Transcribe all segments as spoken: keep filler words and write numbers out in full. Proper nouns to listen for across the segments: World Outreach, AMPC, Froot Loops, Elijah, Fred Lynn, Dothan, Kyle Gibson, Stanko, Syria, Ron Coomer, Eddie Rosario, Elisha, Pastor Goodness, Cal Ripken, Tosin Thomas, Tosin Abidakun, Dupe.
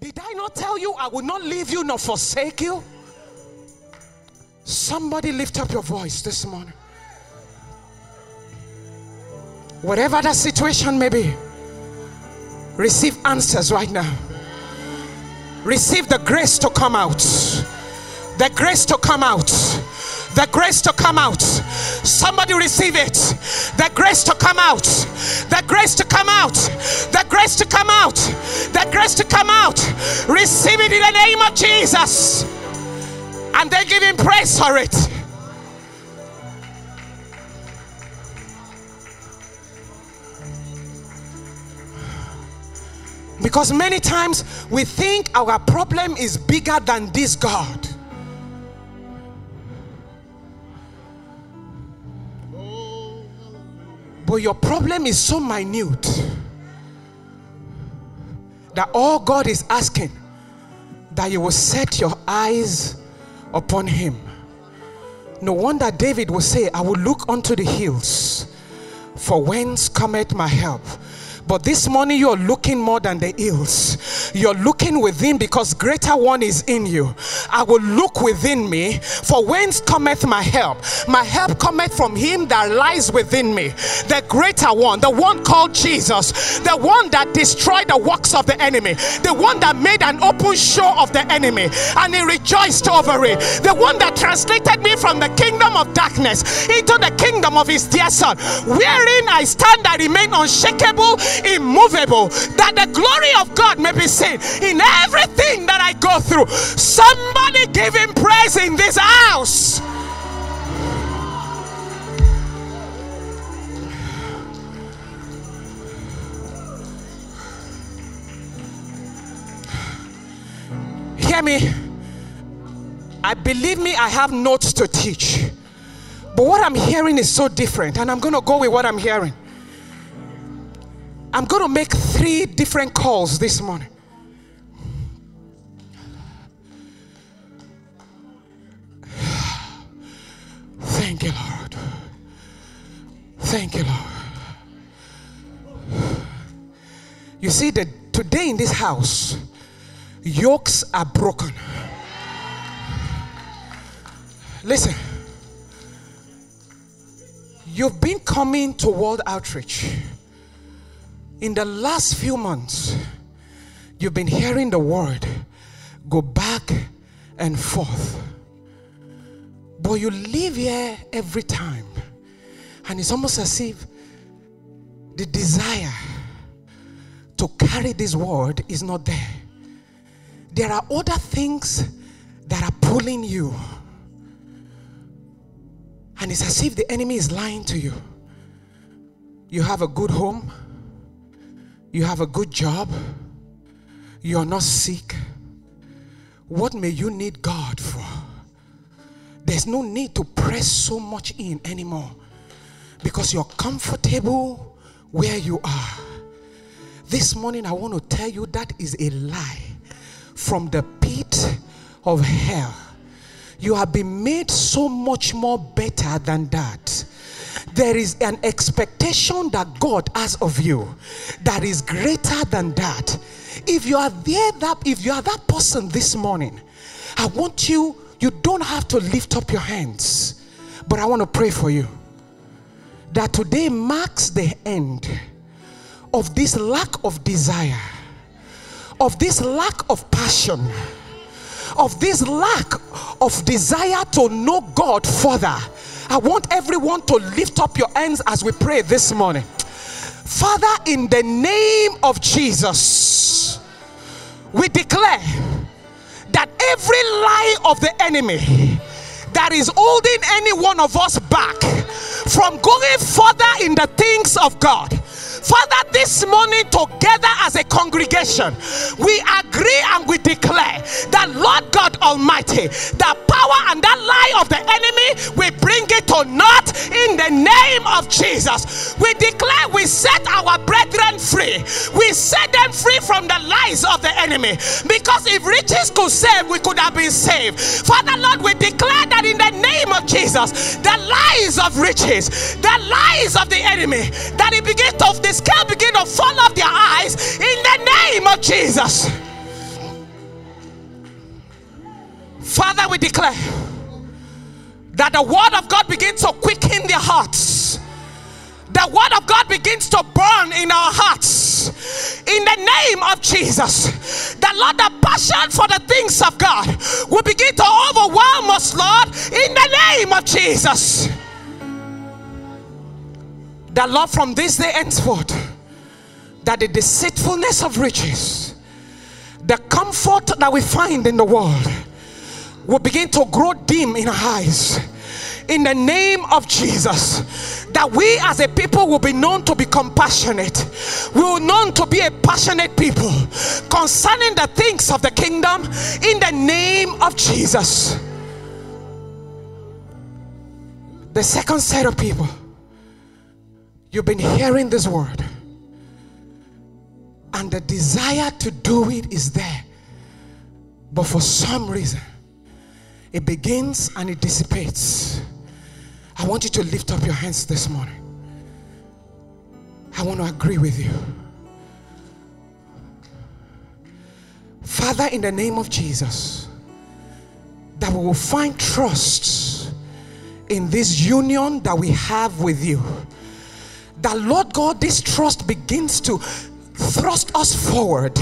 Did I not tell you I will not leave you nor forsake you? Somebody lift up your voice this morning. Whatever that situation may be, receive answers right now. Receive the grace to come out. The grace to come out. The grace to come out. Somebody receive it. The grace to come out. The grace to come out. The grace to come out. The grace to come out. Receive it in the name of Jesus. And they give him praise for it. Because many times we think our problem is bigger than this God. But your problem is so minute that all God is asking that you will set your eyes upon him. No wonder David will say, I will look unto the hills, for whence cometh my help. But this morning you're looking more than the hills. You're looking within, because greater one is in you. I will look within me, for whence cometh my help? My help cometh from him that lies within me. The greater one, the one called Jesus, the one that destroyed the works of the enemy, the one that made an open show of the enemy and he rejoiced over it, the one that translated me from the kingdom of darkness into the kingdom of his dear son, wherein I stand I remain unshakable, immovable, that the glory of God may be seen in everything that I go through. Somebody give him praise in this house. Hear me. I believe me, I have notes to teach, but what I'm hearing is so different, and I'm going to go with what I'm hearing. I'm going to make three different calls this morning. Thank you, Lord. Thank you, Lord. You see, that today in this house, yokes are broken. Listen. You've been coming to World Outreach. In the last few months, you've been hearing the word go back and forth. But you live here every time. And it's almost as if the desire to carry this word is not there. There are other things that are pulling you. And it's as if the enemy is lying to you. You have a good home. You have a good job. You are not sick. What may you need God for? There's no need to press so much in anymore, because you're comfortable where you are. This morning I want to tell you that is a lie from the pit of hell. You have been made so much more better than that. There is an expectation that God has of you that is greater than that. If you are there, that if you are that person this morning, I want you, you don't have to lift up your hands, but I want to pray for you that today marks the end of this lack of desire, of this lack of passion, of this lack of desire to know God further. I want everyone to lift up your hands as we pray this morning. Father, in the name of Jesus, we declare that every lie of the enemy that is holding any one of us back from going further in the things of God, Father, this morning together as a congregation, we agree and we declare that Lord God Almighty, that power and that lie of the enemy, we bring it to naught in the name of Jesus. We declare, we set our brethren free. We set them free from the lies of the enemy. Because if riches could save, we could have been saved. Father Lord, we declare that in the name of Jesus, the lies of riches, the lies of the enemy, that it begins to, the scale begin to fall off their eyes in the name of Jesus. Father, we declare that the word of God begins to quicken their hearts. The word of God begins to burn in our hearts. In the name of Jesus, the Lord, the passion for the things of God will begin to overwhelm us, Lord, in the name of Jesus. That, Lord, from this day henceforth, that the deceitfulness of riches, the comfort that we find in the world, will begin to grow dim in our eyes. In the name of Jesus, that we as a people will be known to be compassionate. We will be known to be a passionate people concerning the things of the kingdom, in the name of Jesus. The second set of people, you've been hearing this word, and the desire to do it is there, but for some reason it begins and it dissipates. I want you to lift up your hands this morning. I want to agree with you. Father, in the name of Jesus, that we will find trust in this union that we have with you. That, Lord God, this trust begins to thrust us forward.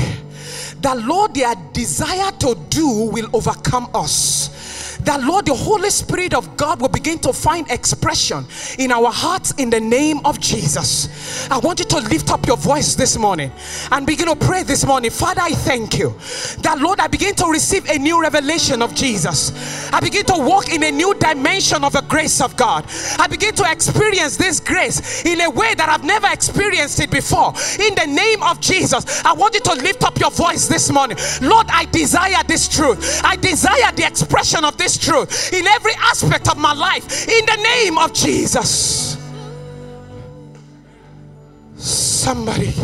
That, Lord, their desire to do will overcome us. That, Lord, the Holy Spirit of God will begin to find expression in our hearts, in the name of Jesus. I want you to lift up your voice this morning and begin to pray this morning. Father, I thank you that, Lord, I begin to receive a new revelation of Jesus. I begin to walk in a new dimension of the grace of God. I begin to experience this grace in a way that I've never experienced it before. In the name of Jesus, I want you to lift up your voice this morning. Lord, I desire this truth. I desire the expression of this truth in every aspect of my life, in the name of Jesus. Somebody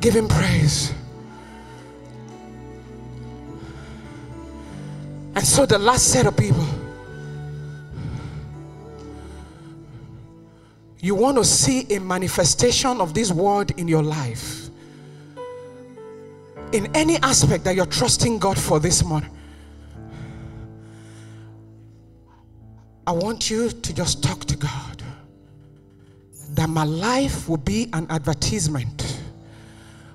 give him praise. And so the last set of people, you want to see a manifestation of this word in your life, in any aspect that you're trusting God for this morning. I want you to just talk to God, that my life will be an advertisement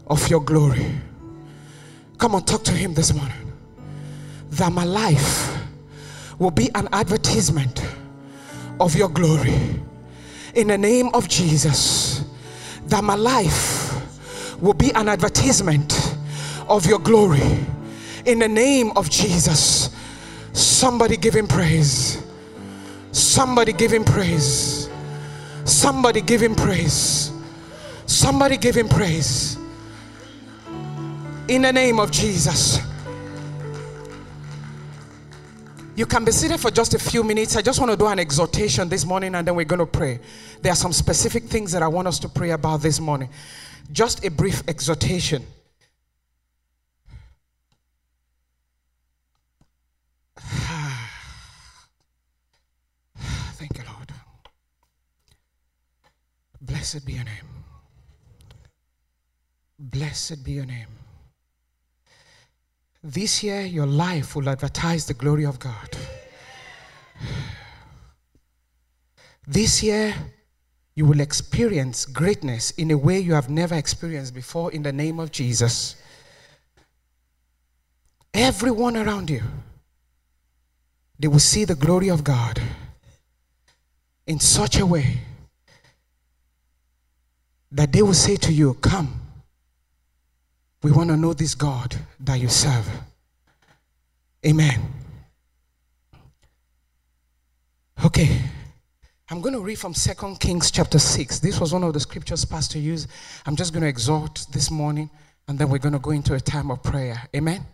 of your glory. Come on, talk to him this morning. That my life will be an advertisement of your glory. In the name of Jesus, that my life will be an advertisement of your glory. In the name of Jesus, somebody give him praise. Somebody give him praise. Somebody give him praise. Somebody give him praise. In the name of Jesus. You can be seated for just a few minutes. I just want to do an exhortation this morning, and then we're going to pray. There are some specific things that I want us to pray about this morning. Just a brief exhortation. Thank you, Lord. Blessed be your name. Blessed be your name. This year, your life will advertise the glory of God. This year, you will experience greatness in a way you have never experienced before, in the name of Jesus. Everyone around you, they will see the glory of God in such a way that they will say to you, come, we want to know this God that you serve. Amen. Okay, I'm going to read from Second Kings chapter six. This was one of the scriptures Pastor used. I'm just going to exhort this morning, and then we're going to go into a time of prayer. Amen.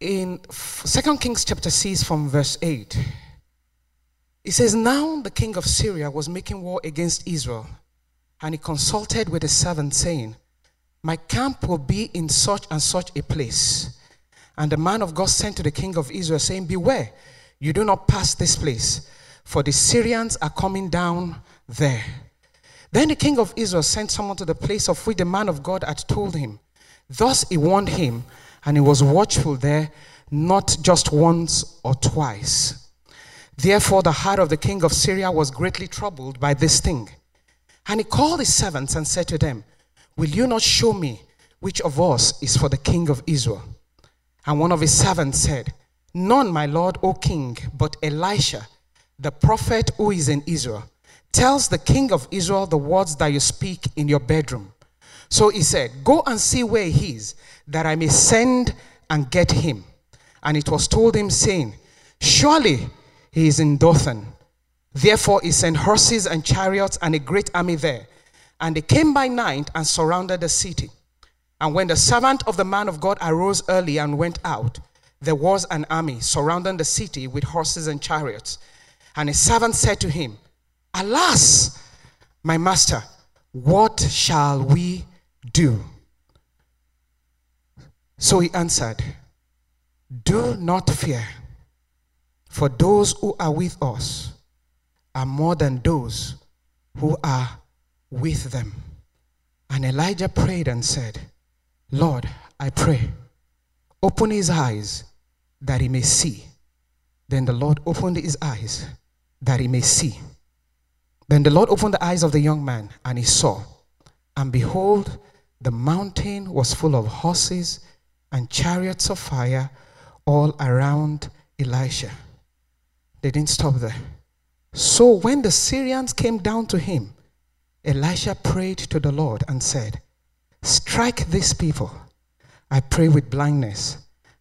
In Second Kings chapter six from verse eight, it says, now the king of Syria was making war against Israel, and he consulted with a servant, saying, my camp will be in such and such a place. And the man of God sent to the king of Israel, saying, beware, you do not pass this place, for the Syrians are coming down there. Then the king of Israel sent someone to the place of which the man of God had told him. Thus he warned him, and he was watchful there, not just once or twice. Therefore the heart of the king of Syria was greatly troubled by this thing. And he called his servants and said to them, will you not show me which of us is for the king of Israel? And one of his servants said, none, my lord, O king, but Elisha, the prophet who is in Israel, tells the king of Israel the words that you speak in your bedroom. So he said, go and see where he is, that I may send and get him. And it was told him, saying, surely he is in Dothan. Therefore he sent horses and chariots and a great army there. And they came by night and surrounded the city. And when the servant of the man of God arose early and went out, there was an army surrounding the city with horses and chariots. And his servant said to him, alas, my master, what shall we do? So he answered, do not fear, for those who are with us are more than those who are with them. And Elijah prayed and said, Lord, I pray, open his eyes that he may see. Then the Lord opened his eyes that he may see. Then the Lord opened the eyes of the young man, and he saw. And behold, the mountain was full of horses and chariots of fire all around Elisha. They didn't stop there. So when the Syrians came down to him, Elisha prayed to the Lord and said, strike these people, I pray, with blindness.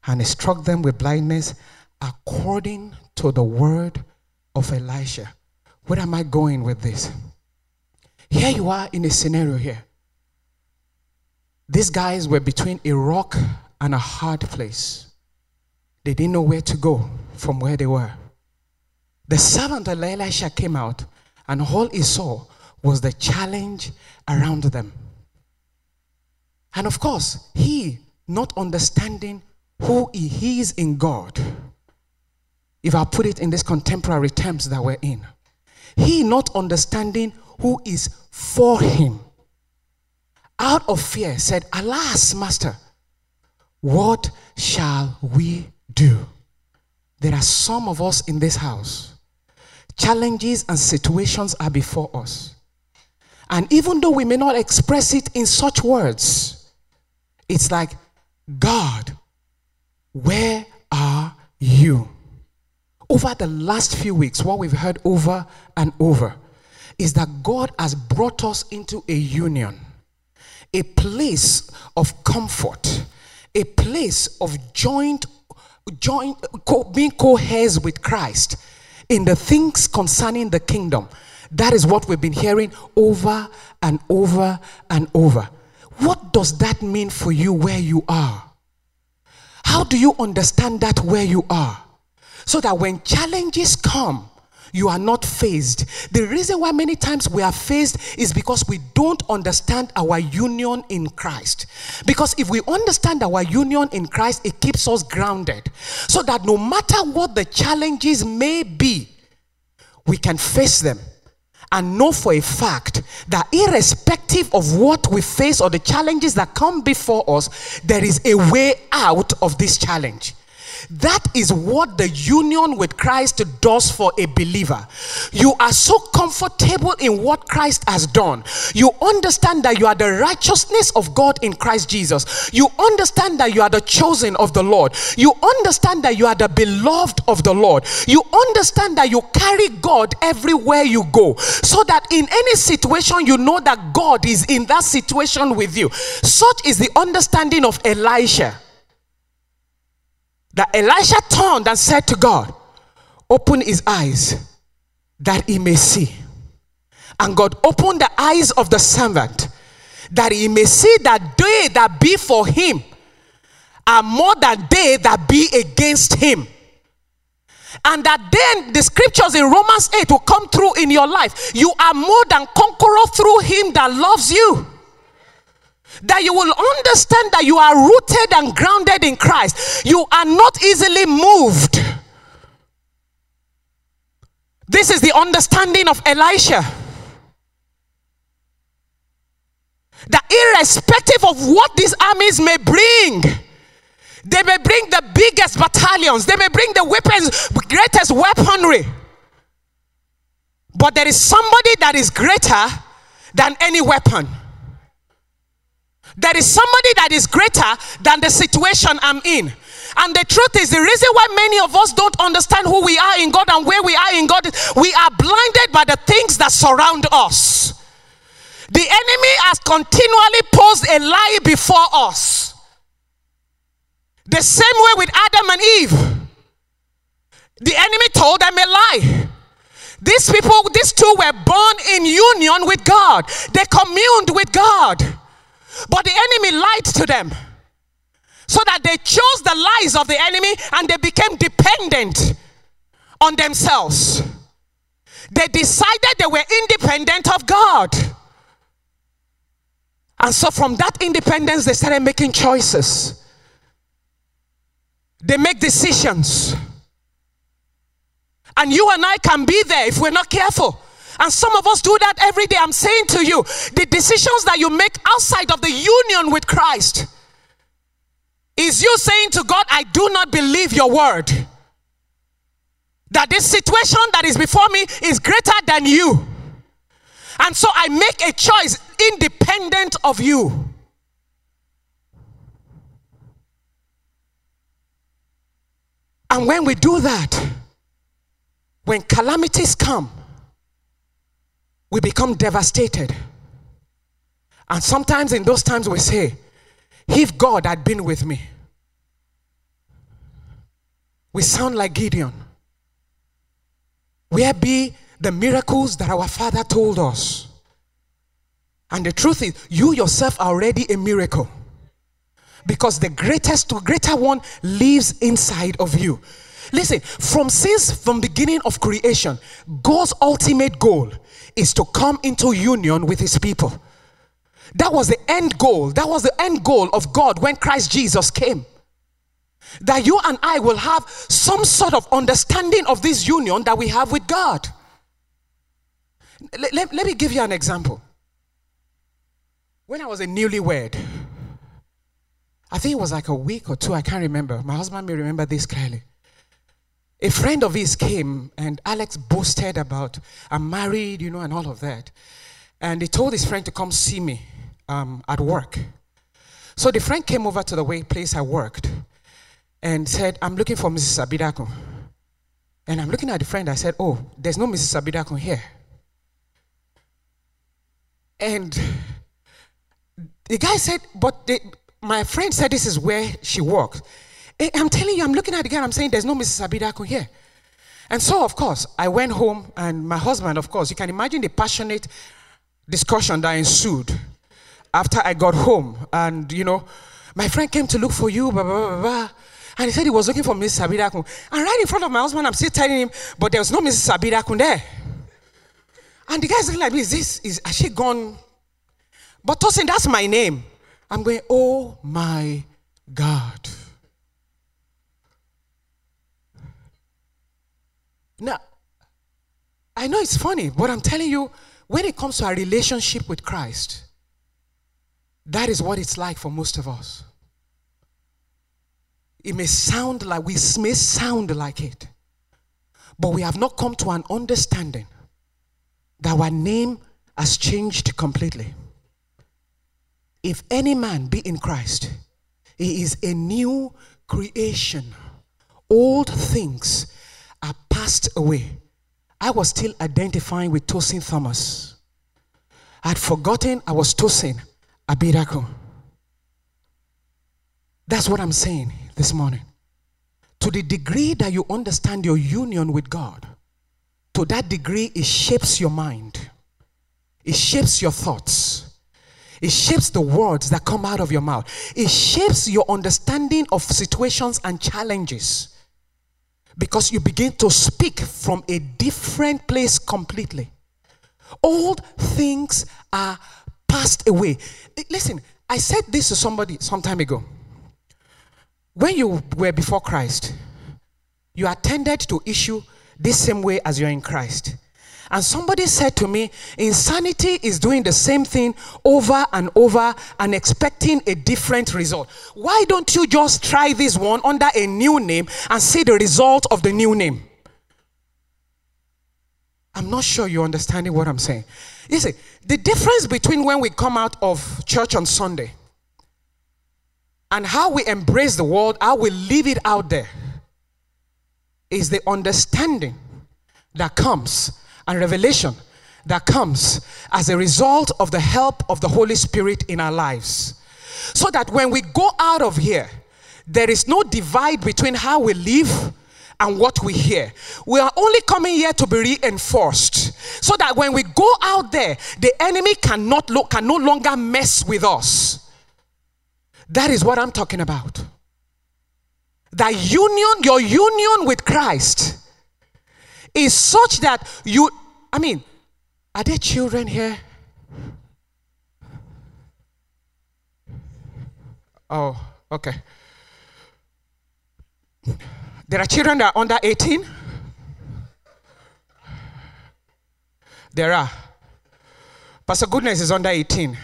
And he struck them with blindness according to the word of Elisha. Where am I going with this? Here you are in a scenario here. These guys were between a rock and a hard place. They didn't know where to go from where they were. The servant of Elisha came out, and all he saw was the challenge around them. And of course, he, not understanding who he is in God, if I put it in these contemporary terms that we're in, he not understanding who is for him, out of fear said, alas, master, what shall we do? There are some of us in this house. Challenges and situations are before us. And even though we may not express it in such words, it's like, God, where are you? Over the last few weeks, what we've heard over and over is that God has brought us into a union, a place of comfort, a place of joint, joint co- being co-heirs with Christ in the things concerning the kingdom. That is what we've been hearing over and over and over. What does that mean for you where you are? How do you understand that where you are? So that when challenges come, you are not phased. The reason why many times we are phased is because we don't understand our union in Christ. Because if we understand our union in Christ, it keeps us grounded. So that no matter what the challenges may be, we can face them and know for a fact that irrespective of what we face or the challenges that come before us, there is a way out of this challenge. That is what the union with Christ does for a believer. You are so comfortable in what Christ has done. You understand that you are the righteousness of God in Christ Jesus. You understand that you are the chosen of the Lord. You understand that you are the beloved of the Lord. You understand that you carry God everywhere you go. So that in any situation, you know that God is in that situation with you. Such is the understanding of Elisha. That Elisha turned and said to God, open his eyes that he may see. And God opened the eyes of the servant that he may see that they that be for him are more than they that be against him. And that then the scriptures in Romans eight will come through in your life. You are more than conqueror through him that loves you. That you will understand that you are rooted and grounded in Christ. You are not easily moved. This is the understanding of Elisha. that irrespective of what these armies may bring, they may bring the biggest battalions, they may bring the weapons, greatest weaponry, but there is somebody that is greater than any weapon. There is somebody that is greater than the situation I'm in. And the truth is, the reason why many of us don't understand who we are in God and where we are in God, we are blinded by the things that surround us. The enemy has continually posed a lie before us. The same way with Adam and Eve. The enemy told them a lie. These people, these two were born in union with God. They communed with God. But the enemy lied to them. So that they chose the lies of the enemy and they became dependent on themselves. They decided they were independent of God. And so from that independence, they started making choices. They make decisions. And you and I can be there if we're not careful. And some of us do that every day. I'm saying to you, the decisions that you make outside of the union with Christ is you saying to God, I do not believe your word. That this situation that is before me is greater than you. And so I make a choice independent of you. And when we do that, when calamities come, we become devastated. And sometimes in those times we say, if God had been with me. We sound like Gideon. Where be the miracles that our father told us? And the truth is, you yourself are already a miracle. Because the greatest to greater one lives inside of you. Listen, from since from beginning of creation, God's ultimate goal is to come into union with his people. That was the end goal. That was the end goal of God when Christ Jesus came. That you and I will have some sort of understanding of this union that we have with God. Let, let, let me give you an example. When I was a newlywed, I think it was like a week or two, I can't remember. My husband may remember this clearly. A friend of his came and Alex boasted about, I'm married, you know, and all of that. And he told his friend to come see me um, at work. So the friend came over to the way, place I worked and said, I'm looking for Missus Abidakun. And I'm looking at the friend. I said, oh, there's no Missus Abidakun here. And the guy said, but they, my friend said this is where she works. I'm telling you, I'm looking at the guy. I'm saying, there's no Missus Abidakun here. And so, of course, I went home. And my husband, of course, you can imagine the passionate discussion that ensued after I got home. And you know, my friend came to look for you, blah, blah, blah, blah. And he said he was looking for Missus Abidakun. And right in front of my husband, I'm still telling him, but there was no Missus Abidakun there. And the guy's looking like, is this, is, has she gone? But Tosin, that's my name. I'm going, oh my God. Now, I know it's funny, but I'm telling you, when it comes to our relationship with Christ, that is what it's like for most of us. It may sound like, we may sound like it, but we have not come to an understanding that our name has changed completely. If any man be in Christ, he is a new creation. Old things are passed away. I was still identifying with Tosin Thomas. I had forgotten I was Tosin Abidakun. That's what I'm saying this morning. To the degree that you understand your union with God, to that degree it shapes your mind. It shapes your thoughts. It shapes the words that come out of your mouth. It shapes your understanding of situations and challenges. Because you begin to speak from a different place completely. Old things are passed away. Listen, I said this to somebody some time ago. When you were before Christ, you attended to issue the same way as you're in Christ. And somebody said to me, insanity is doing the same thing over and over and expecting a different result. Why don't you just try this one under a new name and see the result of the new name? I'm not sure you're understanding what I'm saying. You see, the difference between when we come out of church on Sunday and how we embrace the world, how we live it out there, is the understanding that comes and revelation that comes as a result of the help of the Holy Spirit in our lives. So that when we go out of here, there is no divide between how we live and what we hear. We are only coming here to be reinforced, so that when we go out there, the enemy cannot lo- can no longer mess with us. That is what I'm talking about. That union, your union with Christ, is such that you, I mean, are there children here? Oh, okay. There are children that are under eighteen? There are. Pastor Goodness is under eighteen.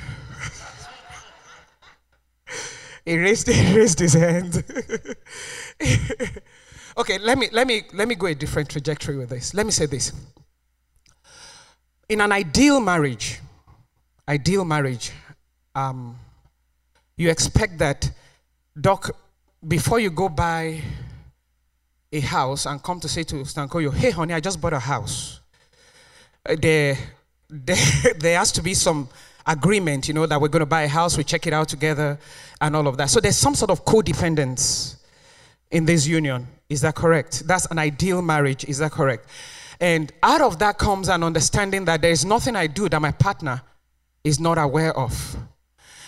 He raised, he raised his hand. Okay, let me let me let me go a different trajectory with this. Let me say this. In an ideal marriage, ideal marriage, um, you expect that, Doc, before you go buy a house and come to say to Stanko, hey honey, I just bought a house. There, there, there has to be some agreement, you know, that we're going to buy a house, we check it out together, and all of that. So there's some sort of codependence in this union. Is that correct? That's an ideal marriage. Is that correct? And out of that comes an understanding that there is nothing I do that my partner is not aware of.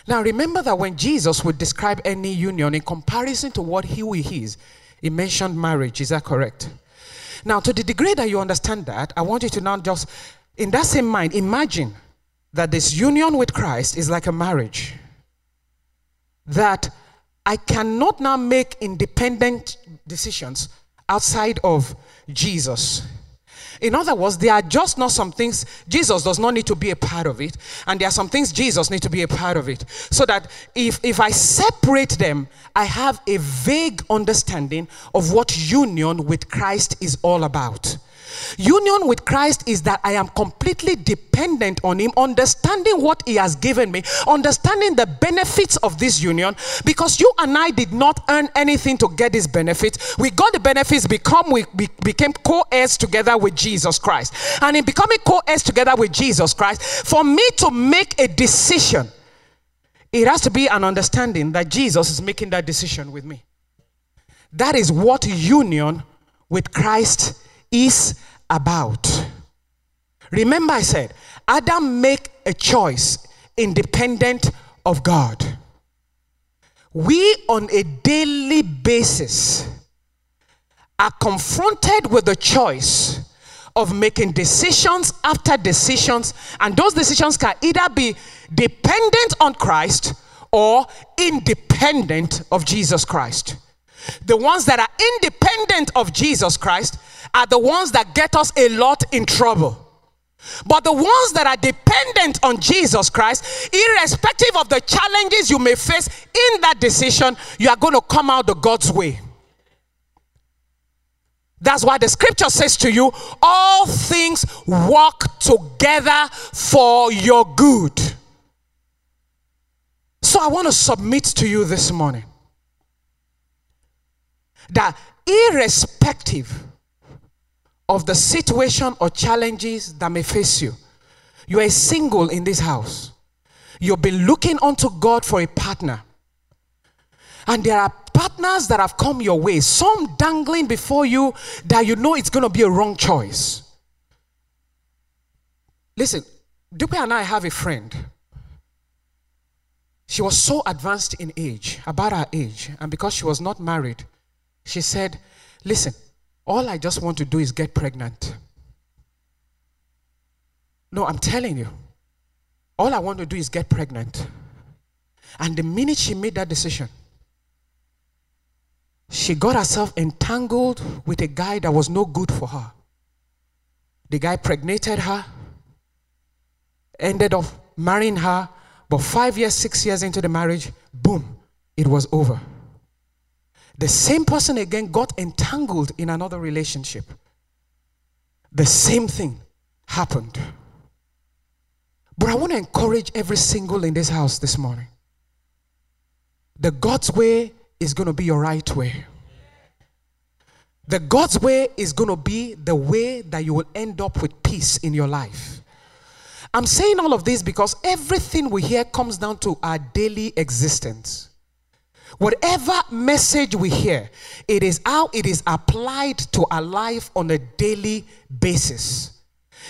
Now, remember that when Jesus would describe any union in comparison to what he is, he mentioned marriage. Is that correct? Now, to the degree that you understand that, I want you to now just, in that same mind, imagine that this union with Christ is like a marriage. That I cannot now make independent decisions outside of Jesus. In other words, there are just not some things, Jesus does not need to be a part of it, and there are some things Jesus needs to be a part of it. So that if, if I separate them, I have a vague understanding of what union with Christ is all about. Union with Christ is that I am completely dependent on him, understanding what he has given me, understanding the benefits of this union, because you and I did not earn anything to get these benefits. We got the benefits because we became co-heirs together with Jesus Christ. And in becoming co-heirs together with Jesus Christ, for me to make a decision, it has to be an understanding that Jesus is making that decision with me. That is what union with Christ is about. Remember, I said Adam make a choice independent of God. We on a daily basis are confronted with the choice of making decisions after decisions, and those decisions can either be dependent on Christ or independent of Jesus Christ. The ones that are independent of Jesus Christ are the ones that get us a lot in trouble. But the ones that are dependent on Jesus Christ, irrespective of the challenges you may face in that decision, you are going to come out the God's way. That's why the scripture says to you, all things work together for your good. So I want to submit to you this morning that irrespective of the situation or challenges that may face you, you are single in this house. You've been looking unto God for a partner. And there are partners that have come your way, some dangling before you that you know it's going to be a wrong choice. Listen, Dupe and I have a friend. She was so advanced in age, about her age, and because she was not married, she said, listen, all I just want to do is get pregnant. No, I'm telling you, all I want to do is get pregnant. And the minute she made that decision, she got herself entangled with a guy that was no good for her. The guy pregnated her, ended up marrying her, but five years, six years into the marriage, boom, it was over. The same person again got entangled in another relationship. The same thing happened. But I want to encourage every single in this house this morning. The God's way is going to be your right way. The God's way is going to be the way that you will end up with peace in your life. I'm saying all of this because everything we hear comes down to our daily existence. Whatever message we hear, it is how it is applied to our life on a daily basis.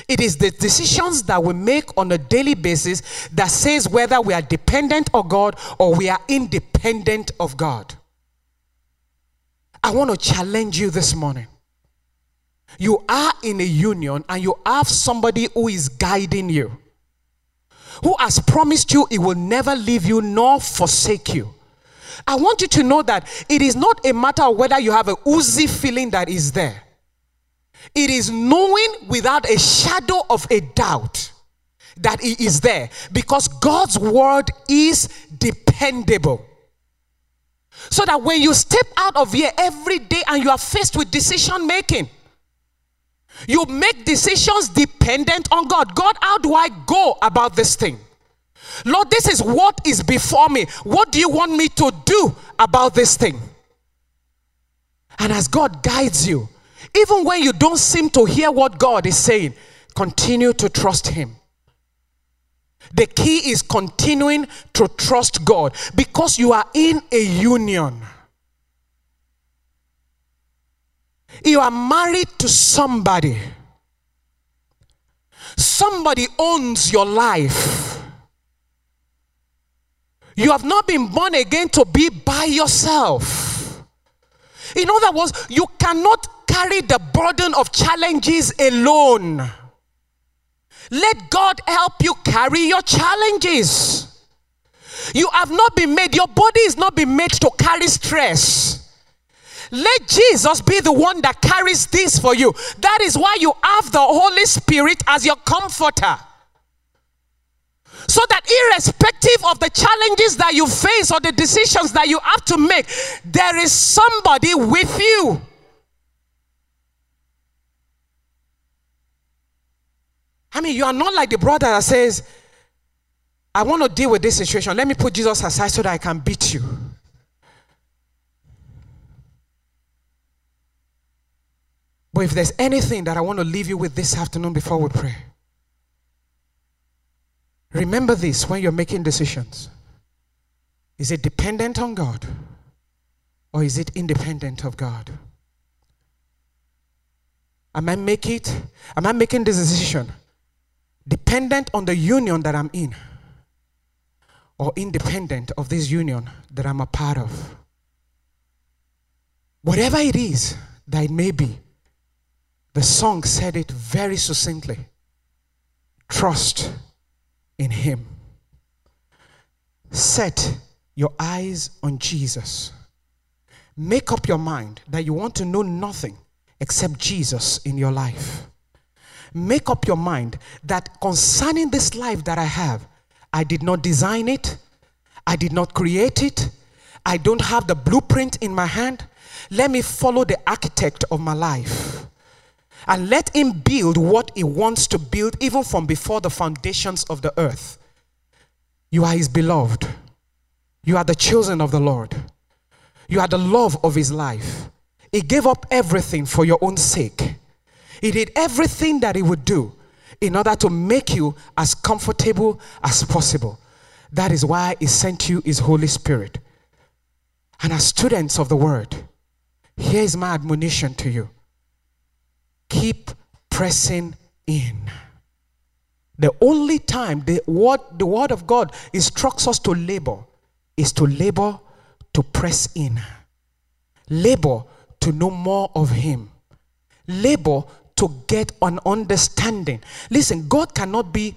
It is the decisions that we make on a daily basis that says whether we are dependent on God or we are independent of God. I want to challenge you this morning. You are in a union and you have somebody who is guiding you, who has promised you he will never leave you nor forsake you. I want you to know that it is not a matter of whether you have a oozy feeling that is there. It is knowing without a shadow of a doubt that he is there, because God's word is dependable. So that when you step out of here every day and you are faced with decision making, you make decisions dependent on God. God, how do I go about this thing? Lord, this is what is before me. What do you want me to do about this thing? And as God guides you, even when you don't seem to hear what God is saying, continue to trust him. The key is continuing to trust God, because you are in a union. You are married to somebody. Somebody owns your life. You have not been born again to be by yourself. In other words, you cannot carry the burden of challenges alone. Let God help you carry your challenges. You have not been made, your body is not been made to carry stress. Let Jesus be the one that carries this for you. That is why you have the Holy Spirit as your comforter. So that irrespective of the challenges that you face or the decisions that you have to make, there is somebody with you. I mean, you are not like the brother that says, I want to deal with this situation. Let me put Jesus aside so that I can beat you. But if there's anything that I want to leave you with this afternoon before we pray, remember this when you're making decisions. Is it dependent on God or is it independent of God? Am I make it, am I making this decision dependent on the union that I'm in or independent of this union that I'm a part of? Whatever it is that it may be, the song said it very succinctly. Trust in him. Set your eyes on Jesus. Make up your mind that you want to know nothing except Jesus in your life. Make up your mind that concerning this life that I have, I did not design it. I did not create it. I don't have the blueprint in my hand. Let me follow the architect of my life. And let him build what he wants to build even from before the foundations of the earth. You are his beloved. You are the chosen of the Lord. You are the love of his life. He gave up everything for your own sake. He did everything that he would do in order to make you as comfortable as possible. That is why he sent you his Holy Spirit. And as students of the word, here is my admonition to you. Keep pressing in. The only time the word, the word of God instructs us to labor is to labor to press in. Labor to know more of him. Labor to get an understanding. Listen, God cannot be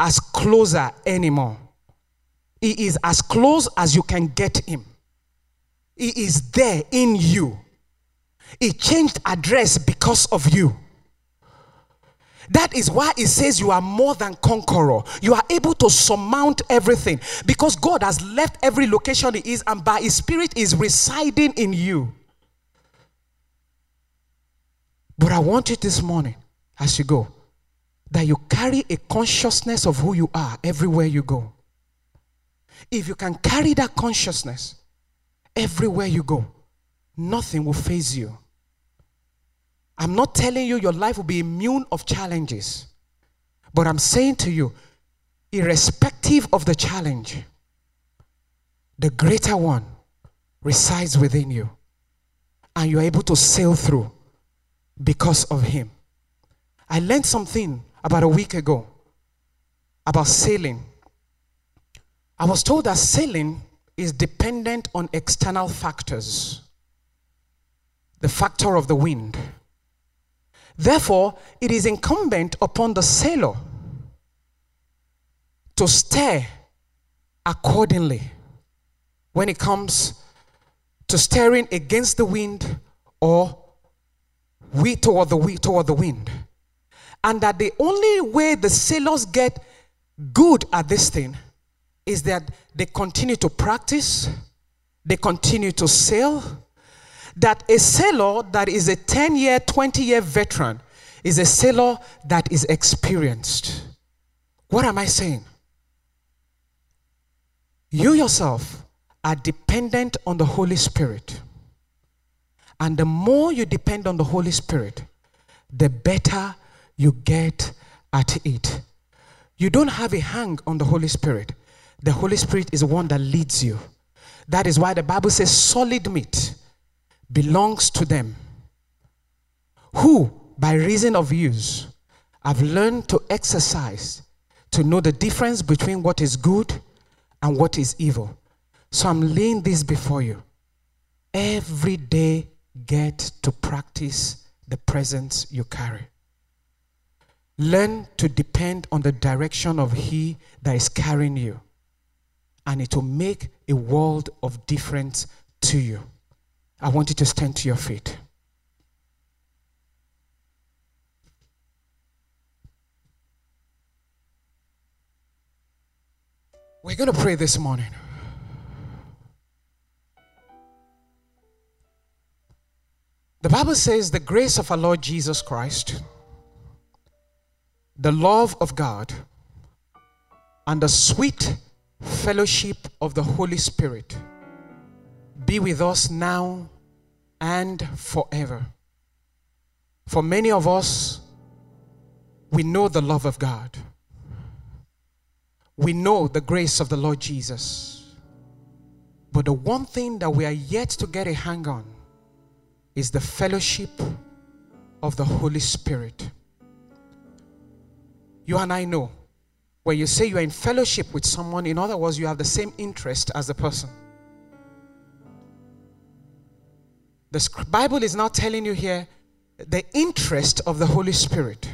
as closer anymore. He is as close as you can get him. He is there in you. He changed address because of you. That is why it says you are more than conqueror. You are able to surmount everything because God has left every location he is and by his spirit is residing in you. But I want you this morning, as you go, that you carry a consciousness of who you are everywhere you go. If you can carry that consciousness everywhere you go, nothing will faze you. I'm not telling you your life will be immune of challenges. But I'm saying to you, irrespective of the challenge, the greater one resides within you. And you're able to sail through because of him. I learned something about a week ago about sailing. I was told that sailing is dependent on external factors. The factor of the wind. Therefore, it is incumbent upon the sailor to steer accordingly when it comes to steering against the wind or we toward the, toward the wind. And that the only way the sailors get good at this thing is that they continue to practice, they continue to sail. That a sailor that is a ten-year, twenty-year veteran is a sailor that is experienced. What am I saying? You yourself are dependent on the Holy Spirit. And the more you depend on the Holy Spirit, the better you get at it. You don't have a hang on the Holy Spirit. The Holy Spirit is the one that leads you. That is why the Bible says solid meat belongs to them who, by reason of use, have learned to exercise to know the difference between what is good and what is evil. So I'm laying this before you. Every day, get to practice the presence you carry. Learn to depend on the direction of he that is carrying you, and it will make a world of difference to you. I want you to stand to your feet. We're going to pray this morning. The Bible says the grace of our Lord Jesus Christ, the love of God, and the sweet fellowship of the Holy Spirit be with us now and forever. For many of us, we know the love of God. We know the grace of the Lord Jesus. But the one thing that we are yet to get a hang on is the fellowship of the Holy Spirit. You and I know, when you say you are in fellowship with someone, in other words, you have the same interest as the person. The Bible is now telling you here the interest of the Holy Spirit.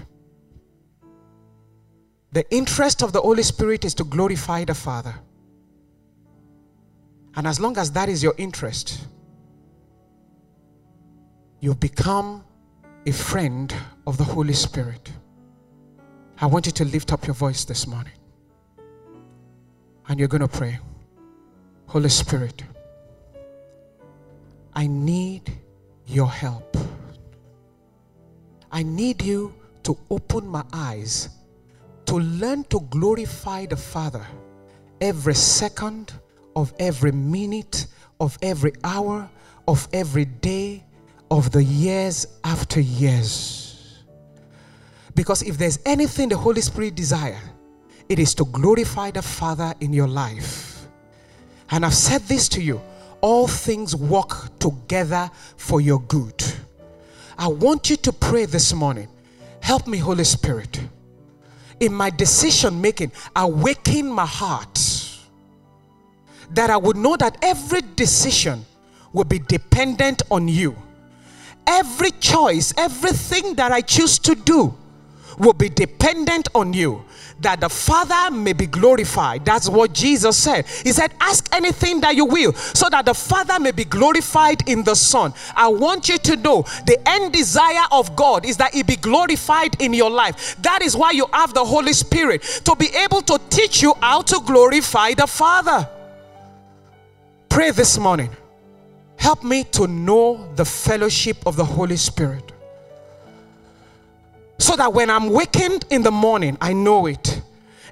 The interest of the Holy Spirit is to glorify the Father. And as long as that is your interest, you become a friend of the Holy Spirit. I want you to lift up your voice this morning. And you're going to pray, Holy Spirit, I need your help. I need you to open my eyes to learn to glorify the Father every second of every minute, of every hour, of every day, of the years after years. Because if there's anything the Holy Spirit desires, it is to glorify the Father in your life. And I've said this to you, all things work together for your good. I want you to pray this morning. Help me, Holy Spirit. In my decision making, awaken my heart. That I would know that every decision will be dependent on you. Every choice, everything that I choose to do will be dependent on you, that the Father may be glorified. That's what Jesus said. He said, ask anything that you will, so that the Father may be glorified in the Son. I want you to know the end desire of God is that He be glorified in your life. That is why you have the Holy Spirit, to be able to teach you how to glorify the Father. Pray this morning. Help me to know the fellowship of the Holy Spirit, so that when I'm wakened in the morning, I know it.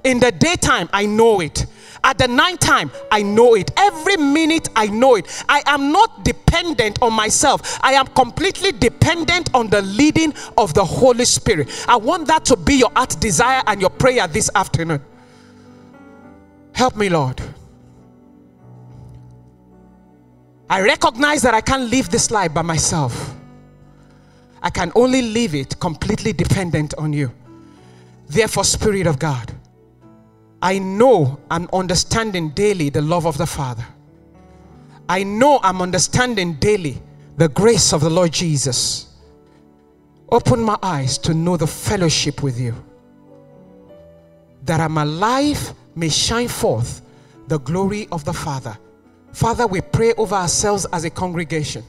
In the daytime, I know it. At the night time, I know it. Every minute, I know it. I am not dependent on myself. I am completely dependent on the leading of the Holy Spirit. I want that to be your heart desire and your prayer this afternoon. Help me, Lord. I recognize that I can't live this life by myself. I can only live it completely dependent on you. Therefore, Spirit of God, I know I'm understanding daily the love of the Father. I know I'm understanding daily the grace of the Lord Jesus. Open my eyes to know the fellowship with you, that my life may shine forth the glory of the Father. Father, we pray over ourselves as a congregation.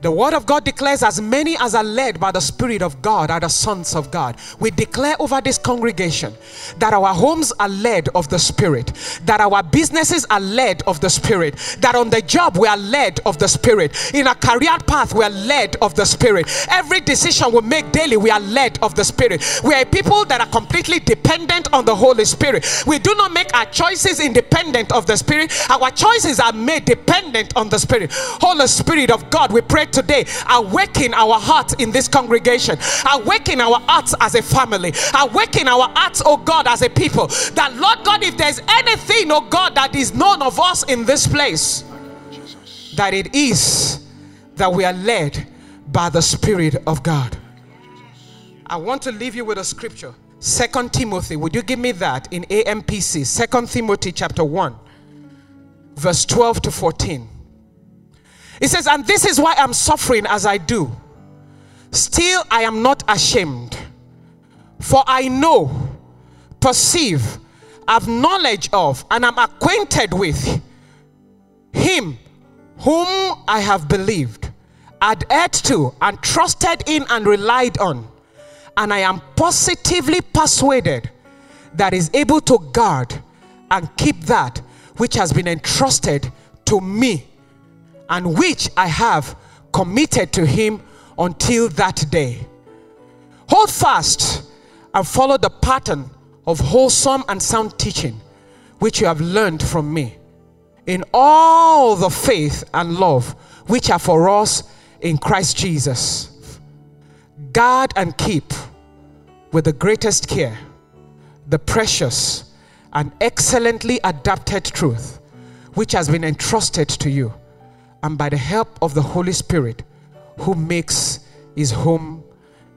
The word of God declares, as many as are led by the Spirit of God are the sons of God. We declare over this congregation that our homes are led of the Spirit, that our businesses are led of the Spirit, that on the job we are led of the Spirit, in our career path we are led of the Spirit. Every decision we make daily, we are led of the Spirit. We are people that are completely dependent on the Holy Spirit. We do not make our choices independent of the Spirit. Our choices are made dependent on the Spirit. Holy Spirit of God, we pray today, awaken our hearts in this congregation, awaken our hearts as a family, awaken our hearts, oh God, as a people, that Lord God, if there's anything, oh God, that is known of us in this place, that it is that we are led by the Spirit of God. I want to leave you with a scripture. Second Timothy, would you give me that in A M P C? Second Timothy chapter one, verse twelve to fourteen. It says, and this is why I'm suffering as I do. Still, I am not ashamed. For I know, perceive, have knowledge of, and am acquainted with Him whom I have believed, adhered to, and trusted in, and relied on. And I am positively persuaded that He is able to guard and keep that which has been entrusted to me, and which I have committed to Him until that day. Hold fast and follow the pattern of wholesome and sound teaching, which you have learned from me, in all the faith and love which are for us in Christ Jesus. Guard and keep with the greatest care the precious and excellently adapted truth, which has been entrusted to you, and by the help of the Holy Spirit, who makes His home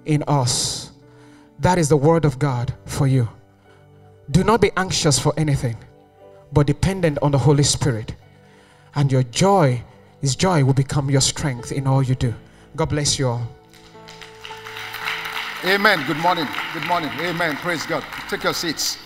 in us. That is the word of God for you. Do not be anxious for anything, but dependent on the Holy Spirit. And your joy, His joy, will become your strength in all you do. God bless you all. Amen. Good morning. Good morning. Amen. Praise God. Take your seats.